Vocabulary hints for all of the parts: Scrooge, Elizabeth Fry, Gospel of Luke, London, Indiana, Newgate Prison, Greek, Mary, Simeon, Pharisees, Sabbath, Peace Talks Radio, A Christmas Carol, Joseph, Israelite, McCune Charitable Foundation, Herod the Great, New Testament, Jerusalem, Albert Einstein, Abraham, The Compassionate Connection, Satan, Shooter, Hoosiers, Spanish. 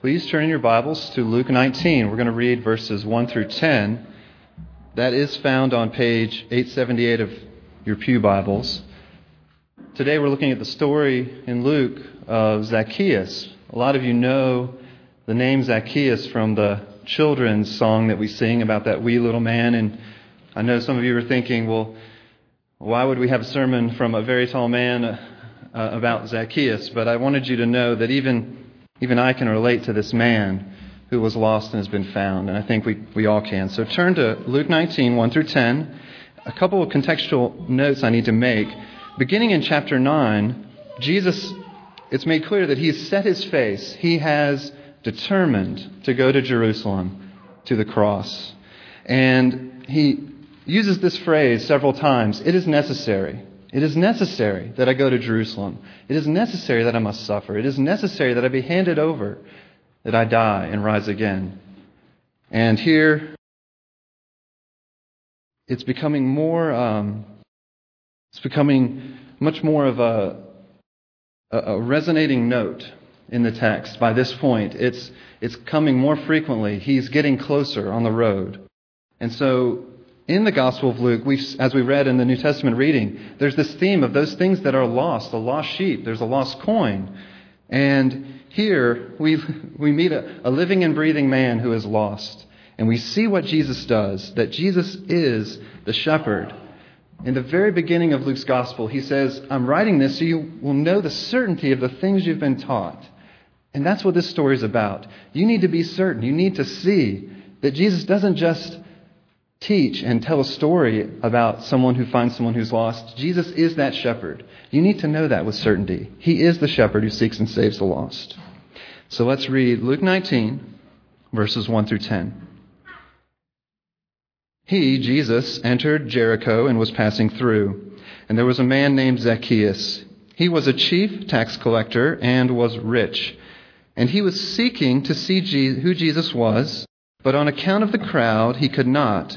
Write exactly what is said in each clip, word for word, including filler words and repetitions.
Please turn your Bibles to Luke nineteen. We're going to read verses one through ten. That is found on page eight seventy-eight of your pew Bibles. Today we're looking at the story in Luke of Zacchaeus. A lot of you know the name Zacchaeus from the children's song that we sing about that wee little man. And I know some of you are thinking, well, why would we have a sermon from a very tall man uh, about Zacchaeus? But I wanted you to know that even... Even I can relate to this man who was lost and has been found, and I think we, we all can. So turn to Luke nineteen, one through ten. A couple of contextual notes I need to make. Beginning in chapter nine, Jesus, it's made clear that he has set his face. He has determined to go to Jerusalem, to the cross. And he uses this phrase several times. It is necessary. It is necessary that I go to Jerusalem. It is necessary that I must suffer. It is necessary that I be handed over, that I die and rise again. And here, it's becoming more, um, it's becoming much more of a, a resonating note in the text. By this point, it's it's coming more frequently. He's getting closer on the road, and so. In the Gospel of Luke, we, as we read in the New Testament reading, there's this theme of those things that are lost, the lost sheep, there's a lost coin. And here we we meet a, a living and breathing man who is lost. And we see what Jesus does, that Jesus is the shepherd. In the very beginning of Luke's Gospel, he says, I'm writing this so you will know the certainty of the things you've been taught. And that's what this story is about. You need to be certain. You need to see that Jesus doesn't just teach and tell a story about someone who finds someone who's lost. Jesus is that shepherd. You need to know that with certainty. He is the shepherd who seeks and saves the lost. So let's read Luke nineteen, verses one through ten. He, Jesus, entered Jericho and was passing through. And there was a man named Zacchaeus. He was a chief tax collector and was rich. And he was seeking to see who Jesus was, but on account of the crowd he could not,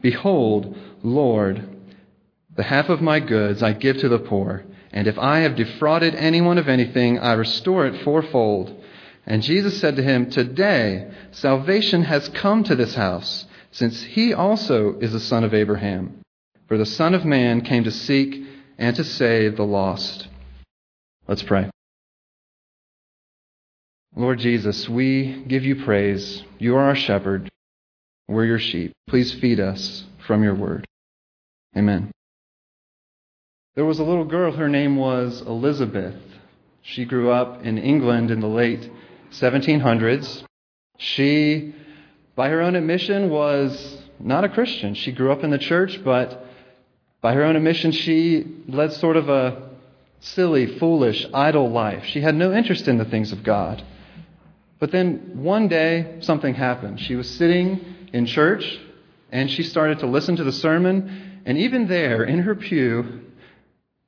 Behold, Lord, the half of my goods I give to the poor, and if I have defrauded anyone of anything, I restore it fourfold. And Jesus said to him, Today salvation has come to this house, since he also is a son of Abraham. For the Son of Man came to seek and to save the lost. Let's pray. Lord Jesus, we give you praise. You are our shepherd. We're your sheep. Please feed us from your word. Amen. There was a little girl. Her name was Elizabeth. She grew up in England in the late seventeen hundreds. She, by her own admission, was not a Christian. She grew up in the church, but by her own admission, she led sort of a silly, foolish, idle life. She had no interest in the things of God. But then one day, something happened. She was sitting in church, and she started to listen to the sermon. And even there, in her pew,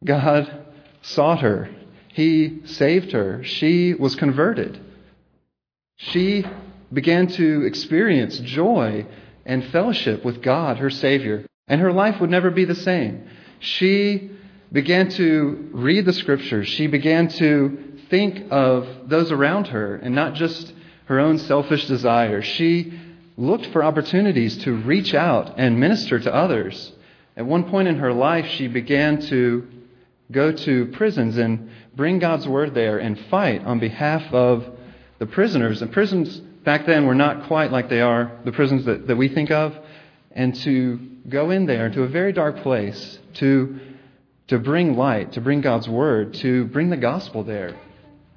God sought her. He saved her. She was converted. She began to experience joy and fellowship with God, her Savior. And her life would never be the same. She began to read the Scriptures. She began to think of those around her and not just her own selfish desires. She looked for opportunities to reach out and minister to others. At one point in her life, she began to go to prisons and bring God's word there and fight on behalf of the prisoners. And prisons back then were not quite like they are, the prisons that, that we think of. and to go in there to a very dark place, to to bring light, to bring God's word, to bring the gospel there.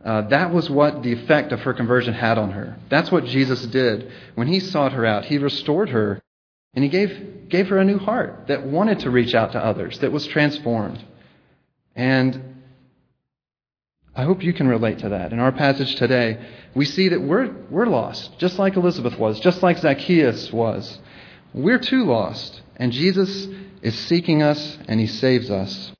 Uh, that was what the effect of her conversion had on her. That's what Jesus did. When he sought her out, he restored her, and he gave gave her a new heart that wanted to reach out to others, that was transformed. And I hope you can relate to that. In our passage today, we see that we're we're lost, just like Elizabeth was, just like Zacchaeus was. We're too lost, and Jesus is seeking us, and he saves us.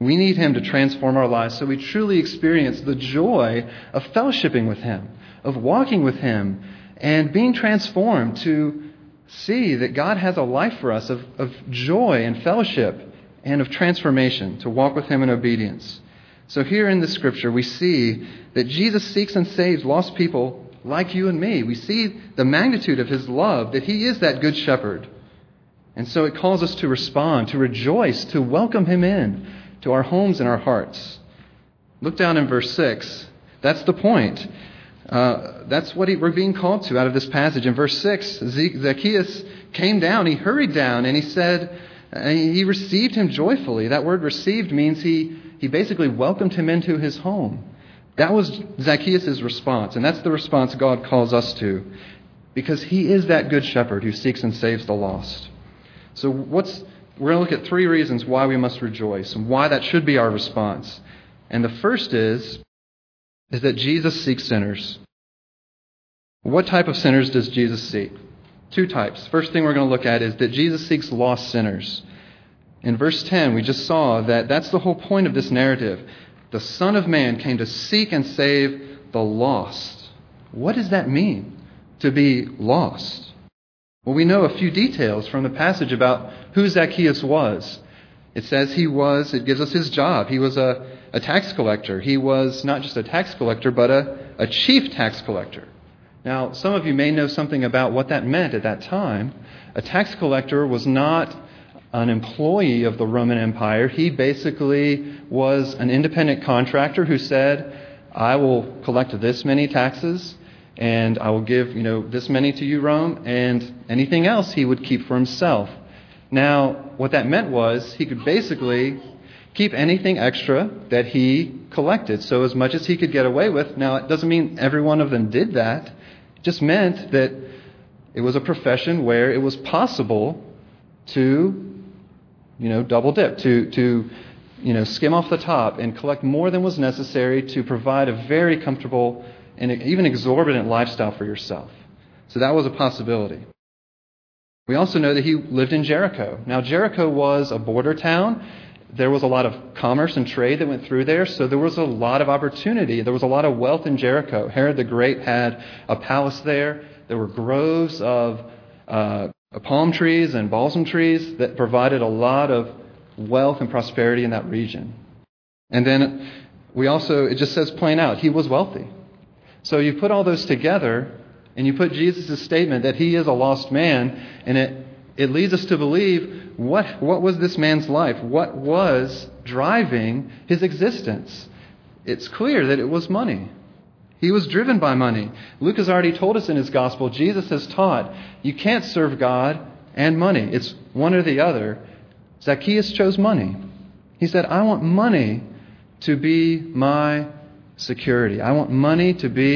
We need him to transform our lives so we truly experience the joy of fellowshipping with him, of walking with him, and being transformed to see that God has a life for us of, of joy and fellowship and of transformation, to walk with him in obedience. So here in the scripture, we see that Jesus seeks and saves lost people like you and me. We see the magnitude of his love, that he is that good shepherd. And so it calls us to respond, to rejoice, to welcome him in to our homes and our hearts. Look down in verse six. That's the point. Uh, that's what he, we're being called to out of this passage. In verse six, Zacchaeus came down, he hurried down, and he said, and he received him joyfully. That word received means he He basically welcomed him into his home. That was Zacchaeus' response, and that's the response God calls us to, because he is that good shepherd who seeks and saves the lost. So what's we're going to look at three reasons why we must rejoice and why that should be our response. And the first is, is that Jesus seeks sinners. What type of sinners does Jesus seek? Two types. First thing we're going to look at is that Jesus seeks lost sinners. In verse ten, we just saw that that's the whole point of this narrative. The Son of Man came to seek and save the lost. What does that mean, to be lost? Well, we know a few details from the passage about who Zacchaeus was. It says he was, it gives us his job. He was a, a tax collector. He was not just a tax collector, but a, a chief tax collector. Now, some of you may know something about what that meant at that time. A tax collector was not an employee of the Roman Empire. He basically was an independent contractor who said, I will collect this many taxes, and I will give, you know, this many to you, Rome, and anything else he would keep for himself. Now, what that meant was he could basically keep anything extra that he collected, so as much as he could get away with. Now, it doesn't mean every one of them did that. It just meant that it was a profession where it was possible to You know, double dip, to, to, you know, skim off the top and collect more than was necessary to provide a very comfortable and even exorbitant lifestyle for yourself. So that was a possibility. We also know that he lived in Jericho. Now, Jericho was a border town. There was a lot of commerce and trade that went through there, so there was a lot of opportunity. There was a lot of wealth in Jericho. Herod the Great had a palace there. There were groves of uh palm trees and balsam trees that provided a lot of wealth and prosperity in that region. And then we also, it just says plain out, he was wealthy. So you put all those together, and you put Jesus' statement that he is a lost man, and it, it leads us to believe, what, what was this man's life? What was driving his existence? It's clear that it was money. He was driven by money. Luke has already told us in his gospel, Jesus has taught, you can't serve God and money. It's one or the other. Zacchaeus chose money. He said, I want money to be my security. I want money to be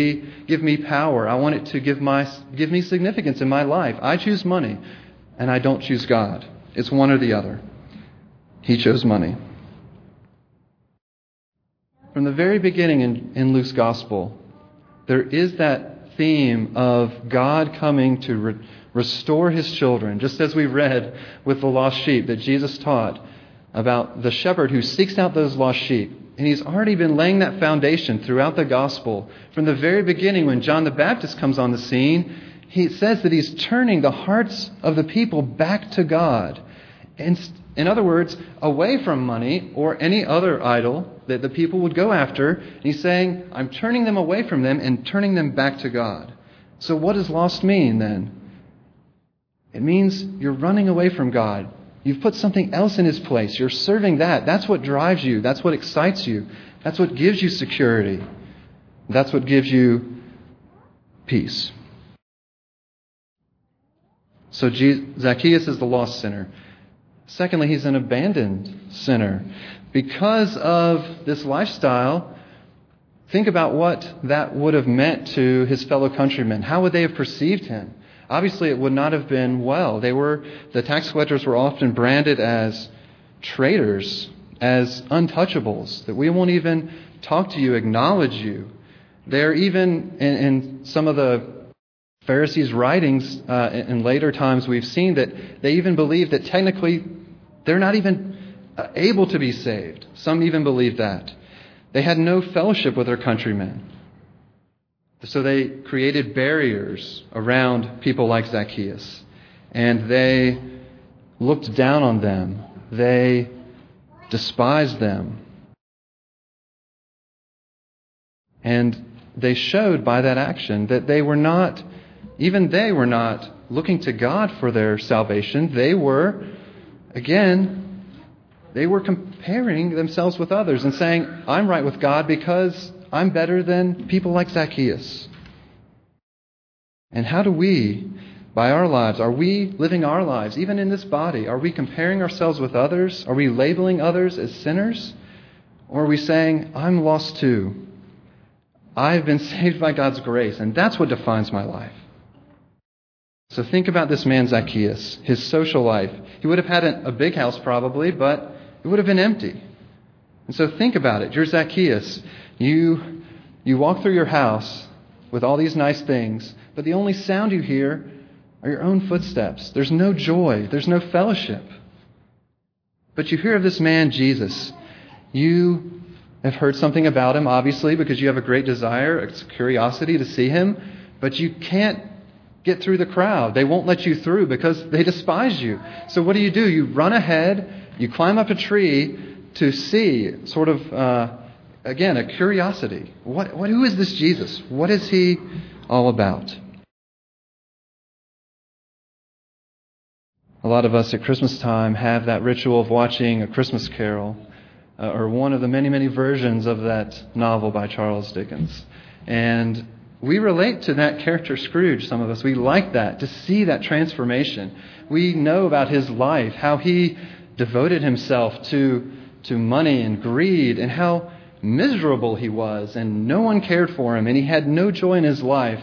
give me power. I want it to give my give me significance in my life. I choose money, and I don't choose God. It's one or the other. He chose money. From the very beginning in, in Luke's gospel, there is that theme of God coming to re- restore his children, just as we read with the lost sheep that Jesus taught about the shepherd who seeks out those lost sheep. And he's already been laying that foundation throughout the gospel. From the very beginning, when John the Baptist comes on the scene, he says that he's turning the hearts of the people back to God. In, in other words, away from money or any other idol that the people would go after. And he's saying, I'm turning them away from them and turning them back to God. So what does lost mean then? It means you're running away from God. You've put something else in his place. You're serving that. That's what drives you. That's what excites you. That's what gives you security. That's what gives you peace. So Zacchaeus is the lost sinner. Secondly, he's an abandoned sinner. Because of this lifestyle, think about what that would have meant to his fellow countrymen. How would they have perceived him? Obviously, it would not have been well. They were the tax collectors were often branded as traitors, as untouchables, that we won't even talk to you, acknowledge you. They're even in, in some of the Pharisees' writings uh, in later times, we've seen that they even believe that technically they're not even able to be saved. Some even believe that. They had no fellowship with their countrymen. So they created barriers around people like Zacchaeus. And they looked down on them. They despised them. And they showed by that action that they were not, even they were not looking to God for their salvation. They were, again, they were comparing themselves with others and saying, I'm right with God because I'm better than people like Zacchaeus. And how do we, by our lives, are we living our lives, even in this body? Are we comparing ourselves with others? Are we labeling others as sinners? Or are we saying, I'm lost too? I've been saved by God's grace, and that's what defines my life. So think about this man Zacchaeus, his social life. He would have had a big house probably, but it would have been empty. And so think about it. You're Zacchaeus. You, you walk through your house with all these nice things, but the only sound you hear are your own footsteps. There's no joy. There's no fellowship. But you hear of this man, Jesus. You have heard something about him, obviously, because you have a great desire, a curiosity to see him, but you can't get through the crowd. They won't let you through because they despise you. So what do you do? You run ahead, you climb up a tree to see, sort of, uh, again, a curiosity. What, what? Who is this Jesus? What is he all about? A lot of us at Christmas time have that ritual of watching A Christmas Carol, Uh, or one of the many, many versions of that novel by Charles Dickens. And we relate to that character Scrooge, some of us. We like that, to see that transformation. We know about his life, how he devoted himself to, to money and greed, and how miserable he was, and no one cared for him, and he had no joy in his life.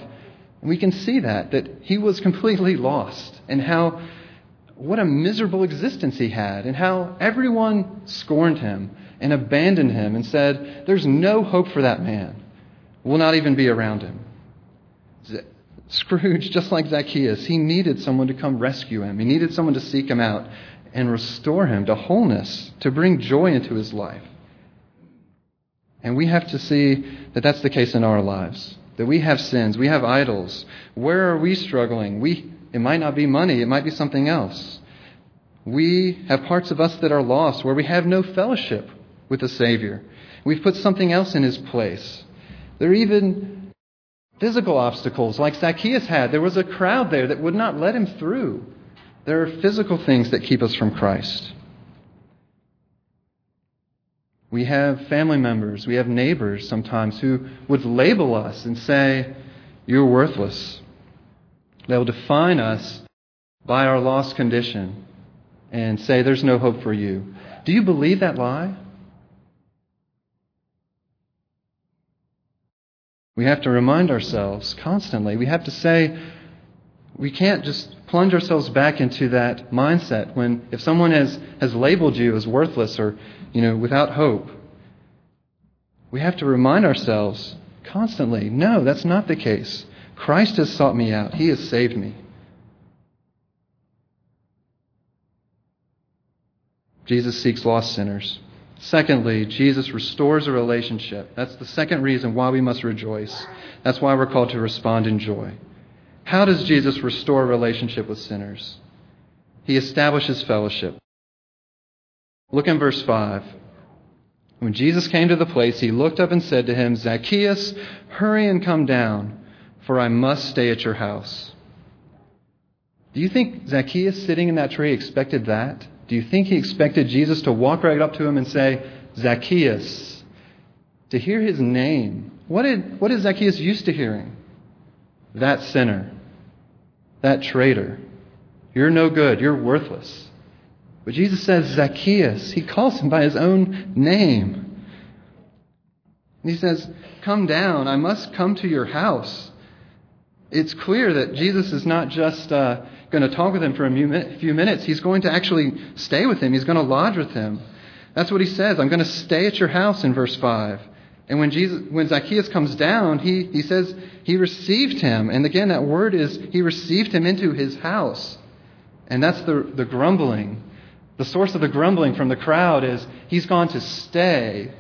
And we can see that, that he was completely lost, and how what a miserable existence he had, and how everyone scorned him and abandoned him and said, there's no hope for that man. We'll not even be around him. Z- Scrooge, just like Zacchaeus, he needed someone to come rescue him. He needed someone to seek him out and restore him to wholeness, to bring joy into his life. And we have to see that that's the case in our lives, that we have sins, we have idols. Where are we struggling? We, it might not be money. It might be something else. We have parts of us that are lost where we have no fellowship with the Savior. We've put something else in his place. There are even physical obstacles like Zacchaeus had. There was a crowd there that would not let him through. There are physical things that keep us from Christ. We have family members. We have neighbors sometimes who would label us and say, you're worthless. They will define us by our lost condition and say, there's no hope for you. Do you believe that lie? We have to remind ourselves constantly. We have to say, we can't just plunge ourselves back into that mindset when if someone has, has labeled you as worthless or, you know, without hope. We have to remind ourselves constantly, no, that's not the case. Christ has sought me out. He has saved me. Jesus seeks lost sinners. Secondly, Jesus restores a relationship. That's the second reason why we must rejoice. That's why we're called to respond in joy. How does Jesus restore a relationship with sinners? He establishes fellowship. Look in verse five. When Jesus came to the place, he looked up and said to him, Zacchaeus, hurry and come down, for I must stay at your house. Do you think Zacchaeus sitting in that tree expected that? Do you think he expected Jesus to walk right up to him and say, Zacchaeus, to hear his name? What did what is Zacchaeus used to hearing? That sinner, that traitor, You're no good. You're worthless. But Jesus says, Zacchaeus, he calls him by his own name. And he says, come down. I must come to your house. It's clear that Jesus is not just uh, going to talk with him for a few minutes. He's going to actually stay with him. He's going to lodge with him. That's what he says. I'm going to stay at your house in verse five. And when Jesus, when Zacchaeus comes down, he, he says he received him. And again, that word is he received him into his house. And that's the, the grumbling. The source of the grumbling from the crowd is he's gone to stay.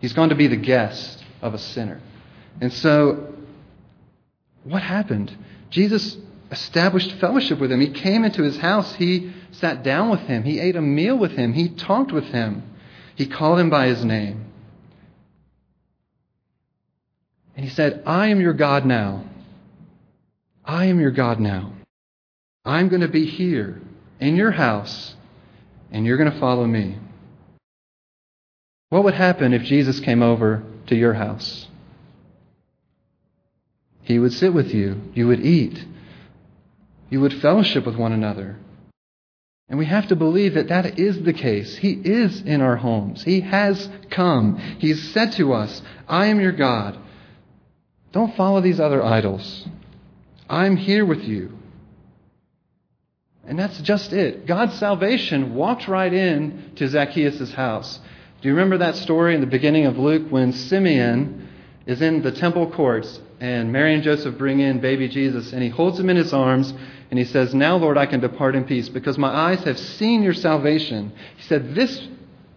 He's gone to be the guest of a sinner. And so what happened? Jesus established fellowship with him. He came into his house. He sat down with him. He ate a meal with him. He talked with him. He called him by his name. And he said, I am your God now. I am your God now. I'm going to be here in your house, and you're going to follow me. What would happen if Jesus came over to your house? He would sit with you. You would eat. You would fellowship with one another. And we have to believe that that is the case. He is in our homes. He has come. He's said to us, I am your God. Don't follow these other idols. I'm here with you. And that's just it. God's salvation walked right in to Zacchaeus' house. Do you remember that story in the beginning of Luke when Simeon is in the temple courts and Mary and Joseph bring in baby Jesus and he holds him in his arms and he says, now, Lord, I can depart in peace because my eyes have seen your salvation. He said, this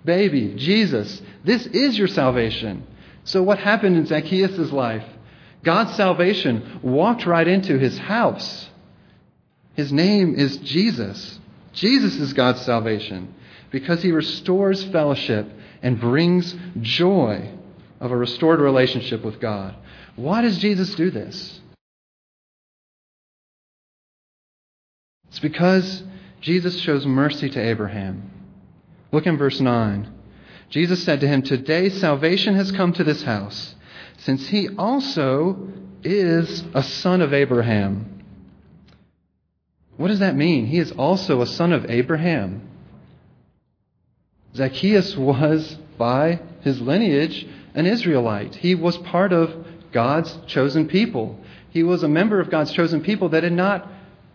baby, Jesus, this is your salvation. So what happened in Zacchaeus' life? God's salvation walked right into his house. His name is Jesus. Jesus is God's salvation because he restores fellowship and brings joy of a restored relationship with God. Why does Jesus do this? It's because Jesus shows mercy to Abraham. Look in verse nine. Jesus said to him, today salvation has come to this house, since he also is a son of Abraham. What does that mean? He is also a son of Abraham. Zacchaeus was, by his lineage, an Israelite. He was part of God's chosen people. He was a member of God's chosen people that had not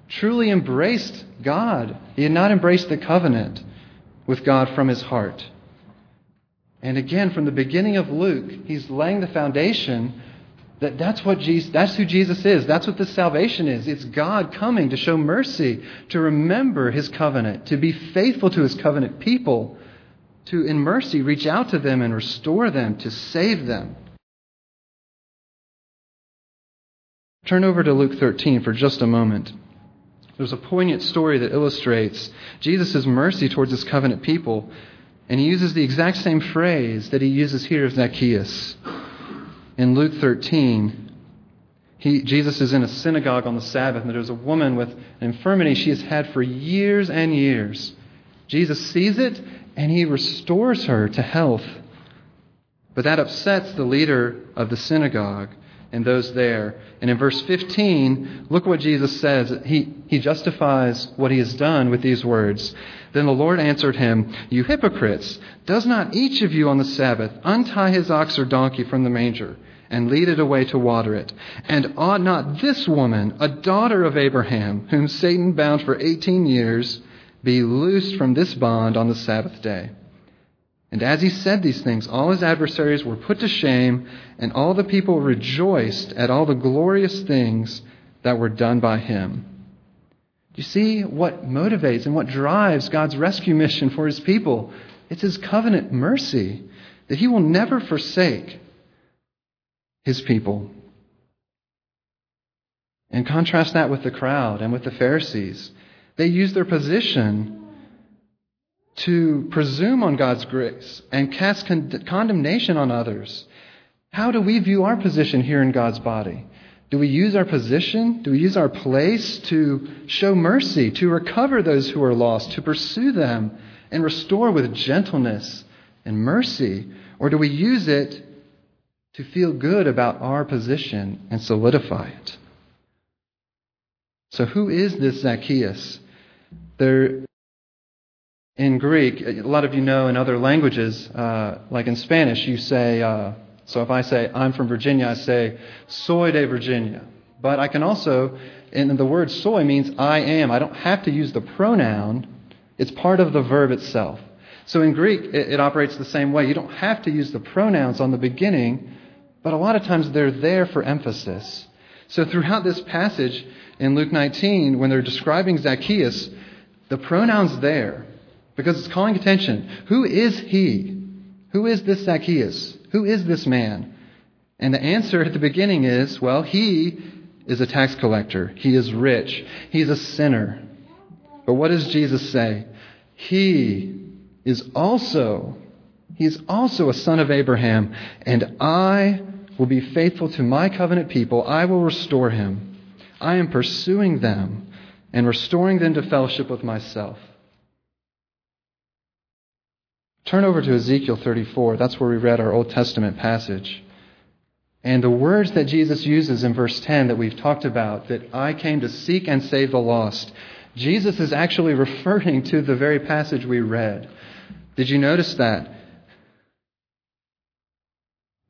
truly embraced God. He had not embraced the covenant with God from his heart. And again, from the beginning of Luke, he's laying the foundation that that's what Jesus, that's who Jesus is. That's what this salvation is. It's God coming to show mercy, to remember his covenant, to be faithful to his covenant people, to in mercy reach out to them and restore them, to save them. Turn over to Luke thirteen for just a moment. There's a poignant story that illustrates Jesus' mercy towards his covenant people. And he uses the exact same phrase that he uses here of Zacchaeus. In Luke thirteen, he, Jesus is in a synagogue on the Sabbath, and there's a woman with an infirmity she has had for years and years. Jesus sees it, and he restores her to health. But that upsets the leader of the synagogue and those there. And in verse fifteen, look what Jesus says. He, he justifies what he has done with these words. Then the Lord answered him, you hypocrites, does not each of you on the Sabbath untie his ox or donkey from the manger and lead it away to water it? And ought not this woman, a daughter of Abraham, whom Satan bound for eighteen years, be loosed from this bond on the Sabbath day? And as he said these things, all his adversaries were put to shame, and all the people rejoiced at all the glorious things that were done by him. You see what motivates and what drives God's rescue mission for his people? It's his covenant mercy that he will never forsake his people. And contrast that with the crowd and with the Pharisees. They use their position to presume on God's grace and cast con- condemnation on others. How do we view our position here in God's body? Do we use our position? Do we use our place to show mercy, to recover those who are lost, to pursue them and restore with gentleness and mercy? Or do we use it to feel good about our position and solidify it? So who is this Zacchaeus? There, in Greek, a lot of you know in other languages, uh, like in Spanish, you say, uh, so if I say, I'm from Virginia, I say, soy de Virginia. But I can also, and the word soy means I am. I don't have to use the pronoun. It's part of the verb itself. So in Greek, it, it operates the same way. You don't have to use the pronouns on the beginning, but a lot of times they're there for emphasis. So throughout this passage in Luke nineteen, when they're describing Zacchaeus, the pronoun's there because it's calling attention. Who is he? Who is this Zacchaeus? Who is this man? And the answer at the beginning is, well, he is a tax collector. He is rich. He's a sinner. But what does Jesus say? He is also, he is also a son of Abraham, and I will be faithful to my covenant people. I will restore him. I am pursuing them and restoring them to fellowship with myself. Turn over to Ezekiel thirty-four. That's where we read our Old Testament passage. And the words that Jesus uses in verse ten that we've talked about, that I came to seek and save the lost, Jesus is actually referring to the very passage we read. Did you notice that?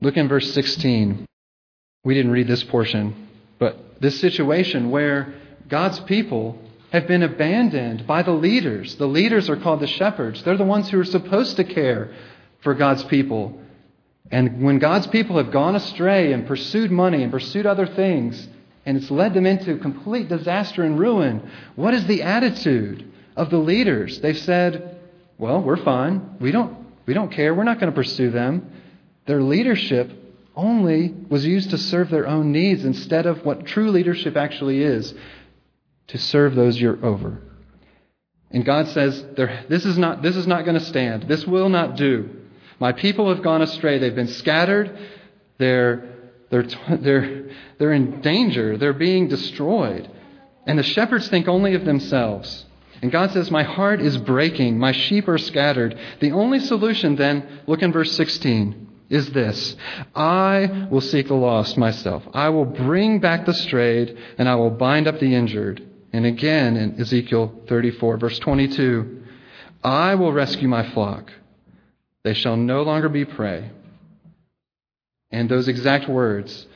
Look in verse sixteen. We didn't read this portion, but this situation where God's people have been abandoned by the leaders. The leaders are called the shepherds. They're the ones who are supposed to care for God's people. And when God's people have gone astray and pursued money and pursued other things, and it's led them into complete disaster and ruin, what is the attitude of the leaders? They've said, well, we're fine. We don't, we don't care. We're not going to pursue them. Their leadership only was used to serve their own needs instead of what true leadership actually is, to serve those you're over. And God says, this is not, this is not going to stand. This will not do. My people have gone astray. They've been scattered. They're, they're, they're, they're in danger. They're being destroyed. And the shepherds think only of themselves. And God says, my heart is breaking. My sheep are scattered. The only solution then, look in verse sixteen, is this. I will seek the lost myself. I will bring back the strayed, and I will bind up the injured. And again in Ezekiel thirty-four, verse twenty-two, I will rescue my flock. They shall no longer be prey. And those exact words,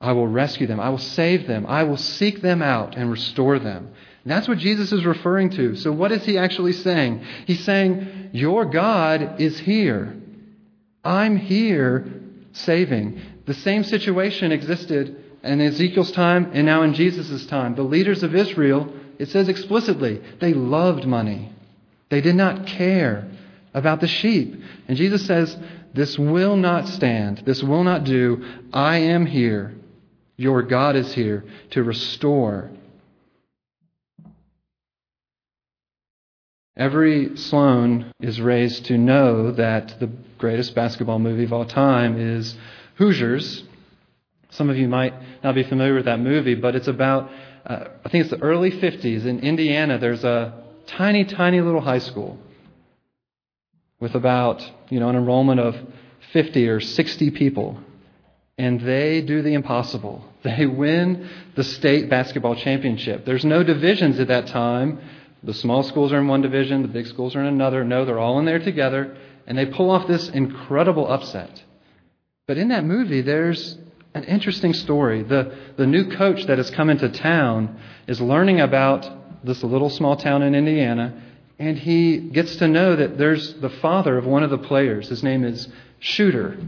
I will rescue them. I will save them. I will seek them out and restore them. And that's what Jesus is referring to. So what is he actually saying? He's saying, your God is here. I'm here saving. The same situation existed in Ezekiel's time and now in Jesus' time. The leaders of Israel, it says explicitly, they loved money. They did not care about the sheep. And Jesus says, this will not stand. This will not do. I am here. Your God is here to restore. Every Sloan is raised to know that the greatest basketball movie of all time is Hoosiers. Some of you might not be familiar with that movie, but it's about, uh, I think it's the early fifties in Indiana. There's a tiny, tiny little high school with about, you know, an enrollment of fifty or sixty people. And they do the impossible. They win the state basketball championship. There's no divisions at that time. The small schools are in one division. The big schools are in another. No, they're all in there together. And they pull off this incredible upset. But in that movie, there's an interesting story. The, the new coach that has come into town is learning about this little small town in Indiana. And he gets to know that there's the father of one of the players. His name is Shooter.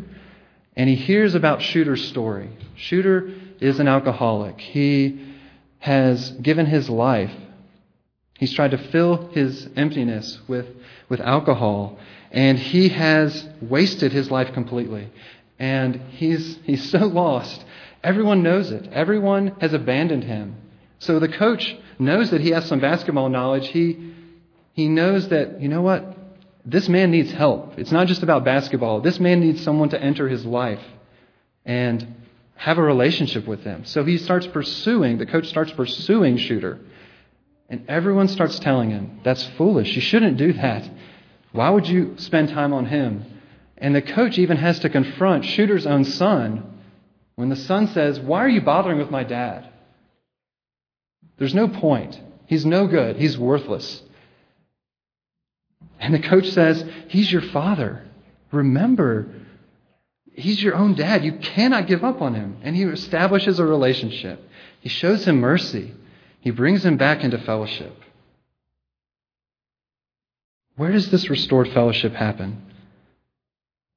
And he hears about Shooter's story. Shooter is an alcoholic. He has given his life. He's tried to fill his emptiness with, with alcohol. And he has wasted his life completely. And he's he's so lost. Everyone knows it. Everyone has abandoned him. So the coach knows that he has some basketball knowledge. He... He knows that, you know what, this man needs help. It's not just about basketball. This man needs someone to enter his life and have a relationship with him. So he starts pursuing, the coach starts pursuing Shooter. And everyone starts telling him, that's foolish. You shouldn't do that. Why would you spend time on him? And the coach even has to confront Shooter's own son when the son says, why are you bothering with my dad? There's no point. He's no good. He's worthless. And the coach says, he's your father. Remember, he's your own dad. You cannot give up on him. And he establishes a relationship. He shows him mercy. He brings him back into fellowship. Where does this restored fellowship happen?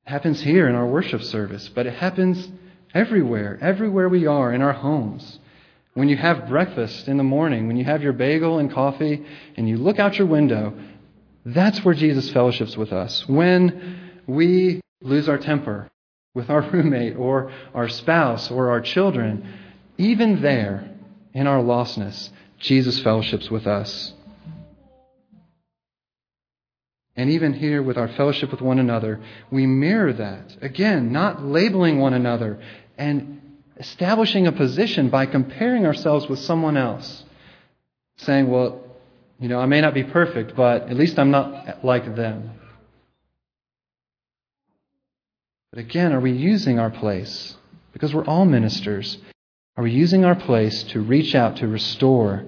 It happens here in our worship service, but it happens everywhere, everywhere we are, in our homes. When you have breakfast in the morning, when you have your bagel and coffee, and you look out your window, that's where Jesus fellowships with us. When we lose our temper with our roommate or our spouse or our children, even there, in our lostness, Jesus fellowships with us. And even here with our fellowship with one another, we mirror that. Again, not labeling one another and establishing a position by comparing ourselves with someone else. Saying, well, you know, I may not be perfect, but at least I'm not like them. But again, are we using our place? Because we're all ministers. Are we using our place to reach out, to restore,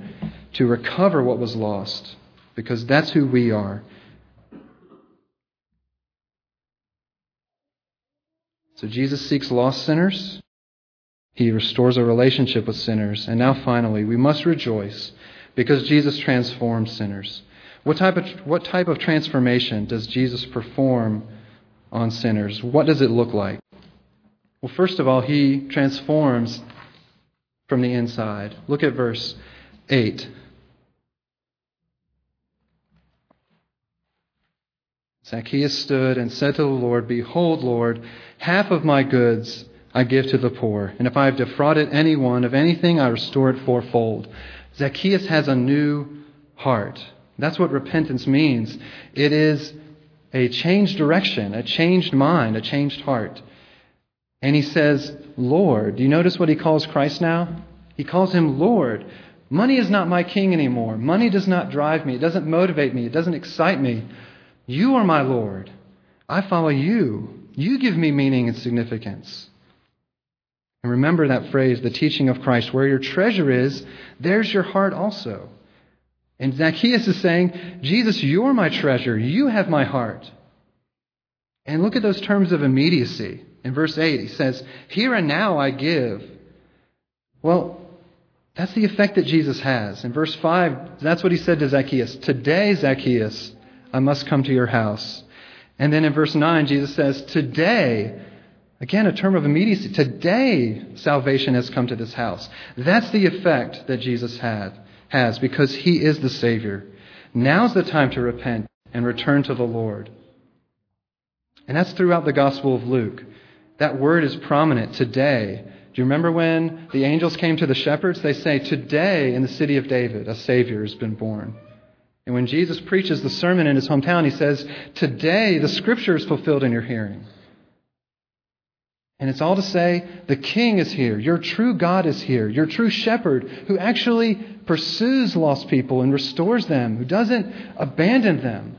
to recover what was lost? Because that's who we are. So Jesus seeks lost sinners. He restores a relationship with sinners. And now finally, we must rejoice because Jesus transforms sinners. What type of what type of transformation does Jesus perform on sinners? What does it look like? Well, first of all, he transforms from the inside. Look at verse eight. Zacchaeus stood and said to the Lord, "Behold, Lord, half of my goods I give to the poor, and if I have defrauded anyone of anything, I restore it fourfold." Zacchaeus has a new heart. That's what repentance means. It is a changed direction, a changed mind, a changed heart. And he says, "Lord." Do you notice what he calls Christ now? He calls him Lord. Money is not my king anymore. Money does not drive me. It doesn't motivate me. It doesn't excite me. You are my Lord. I follow you. You give me meaning and significance. And remember that phrase, the teaching of Christ, where your treasure is, there's your heart also. And Zacchaeus is saying, Jesus, you're my treasure. You have my heart. And look at those terms of immediacy. In verse eight, he says, "Here and now I give." Well, that's the effect that Jesus has. In verse five, that's what he said to Zacchaeus. "Today, Zacchaeus, I must come to your house." And then in verse nine, Jesus says, "Today," again, a term of immediacy, "today salvation has come to this house." That's the effect that Jesus had has because he is the Savior. Now's the time to repent and return to the Lord. And that's throughout the Gospel of Luke. That word is prominent, today. Do you remember when the angels came to the shepherds? They say, "Today in the city of David, a Savior has been born." And when Jesus preaches the sermon in his hometown, he says, "Today the Scripture is fulfilled in your hearing." And it's all to say, the King is here. Your true God is here. Your true shepherd who actually pursues lost people and restores them, who doesn't abandon them.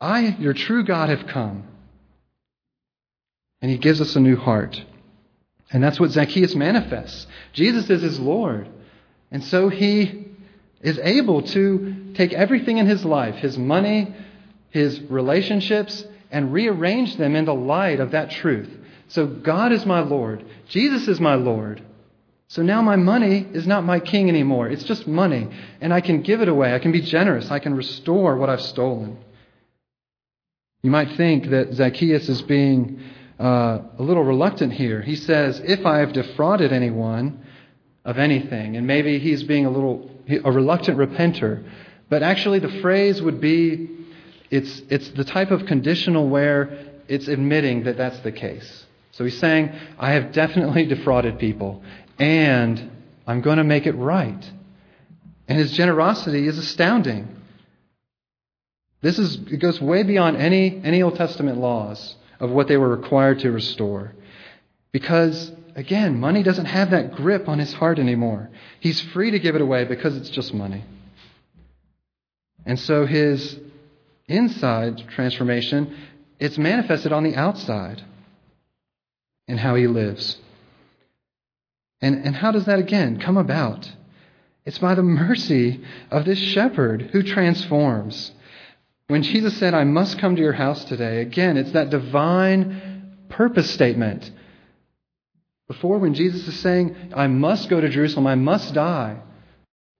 I, your true God, have come. And he gives us a new heart. And that's what Zacchaeus manifests. Jesus is his Lord. And so he is able to take everything in his life, his money, his relationships, and rearrange them in the light of that truth. So God is my Lord. Jesus is my Lord. So now my money is not my king anymore. It's just money. And I can give it away. I can be generous. I can restore what I've stolen. You might think that Zacchaeus is being uh, a little reluctant here. He says, "If I have defrauded anyone of anything," and maybe he's being a little a reluctant repenter. But actually the phrase would be, it's it's the type of conditional where it's admitting that that's the case. So he's saying, I have definitely defrauded people, and I'm going to make it right. And his generosity is astounding. This is it goes way beyond any, any Old Testament laws of what they were required to restore. Because, again, money doesn't have that grip on his heart anymore. He's free to give it away because it's just money. And so his inside transformation, it's manifested on the outside in how he lives. And and how does that, again, come about? It's by the mercy of this shepherd who transforms. When Jesus said, I must come to your house today, again, it's that divine purpose statement. Before, when Jesus is saying, I must go to Jerusalem, I must die.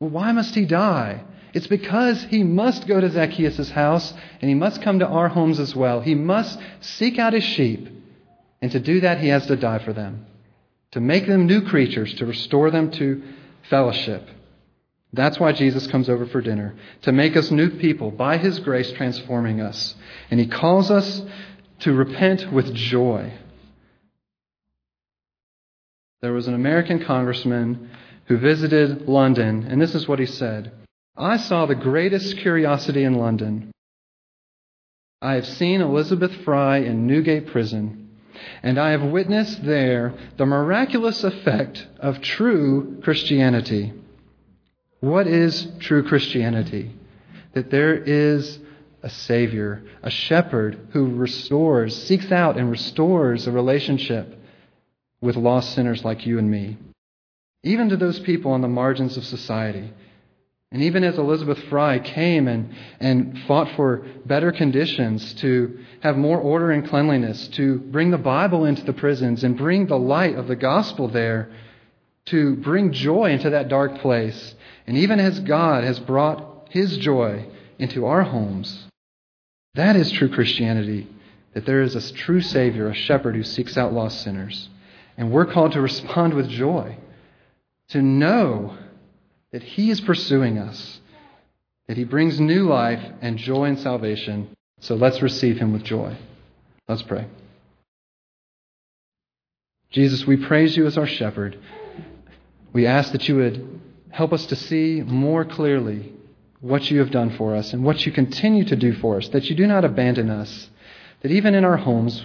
Well, why must he die? It's because he must go to Zacchaeus' house, and he must come to our homes as well. He must seek out his sheep, and to do that he has to die for them, to make them new creatures, to restore them to fellowship. That's why Jesus comes over for dinner, to make us new people by his grace, transforming us. And he calls us to repent with joy. There was an American congressman who visited London, and this is what he said. I saw the greatest curiosity in London. I have seen Elizabeth Fry in Newgate Prison, and I have witnessed there the miraculous effect of true Christianity. What is true Christianity? That there is a Savior, a shepherd who restores, seeks out and restores a relationship with lost sinners like you and me, even to those people on the margins of society. And even as Elizabeth Fry came and, and fought for better conditions, to have more order and cleanliness, to bring the Bible into the prisons and bring the light of the gospel there, to bring joy into that dark place. And even as God has brought his joy into our homes, that is true Christianity, that there is a true Savior, a shepherd who seeks out lost sinners. And we're called to respond with joy, to know that he is pursuing us, that he brings new life and joy and salvation. So let's receive him with joy. Let's pray. Jesus, we praise you as our shepherd. We ask that you would help us to see more clearly what you have done for us and what you continue to do for us, that you do not abandon us, that even in our homes,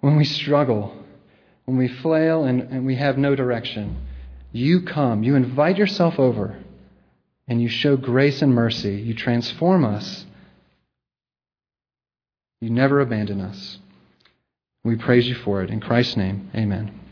when we struggle, when we flail and, and we have no direction, you come, you invite yourself over, and you show grace and mercy. You transform us. You never abandon us. We praise you for it. In Christ's name, amen.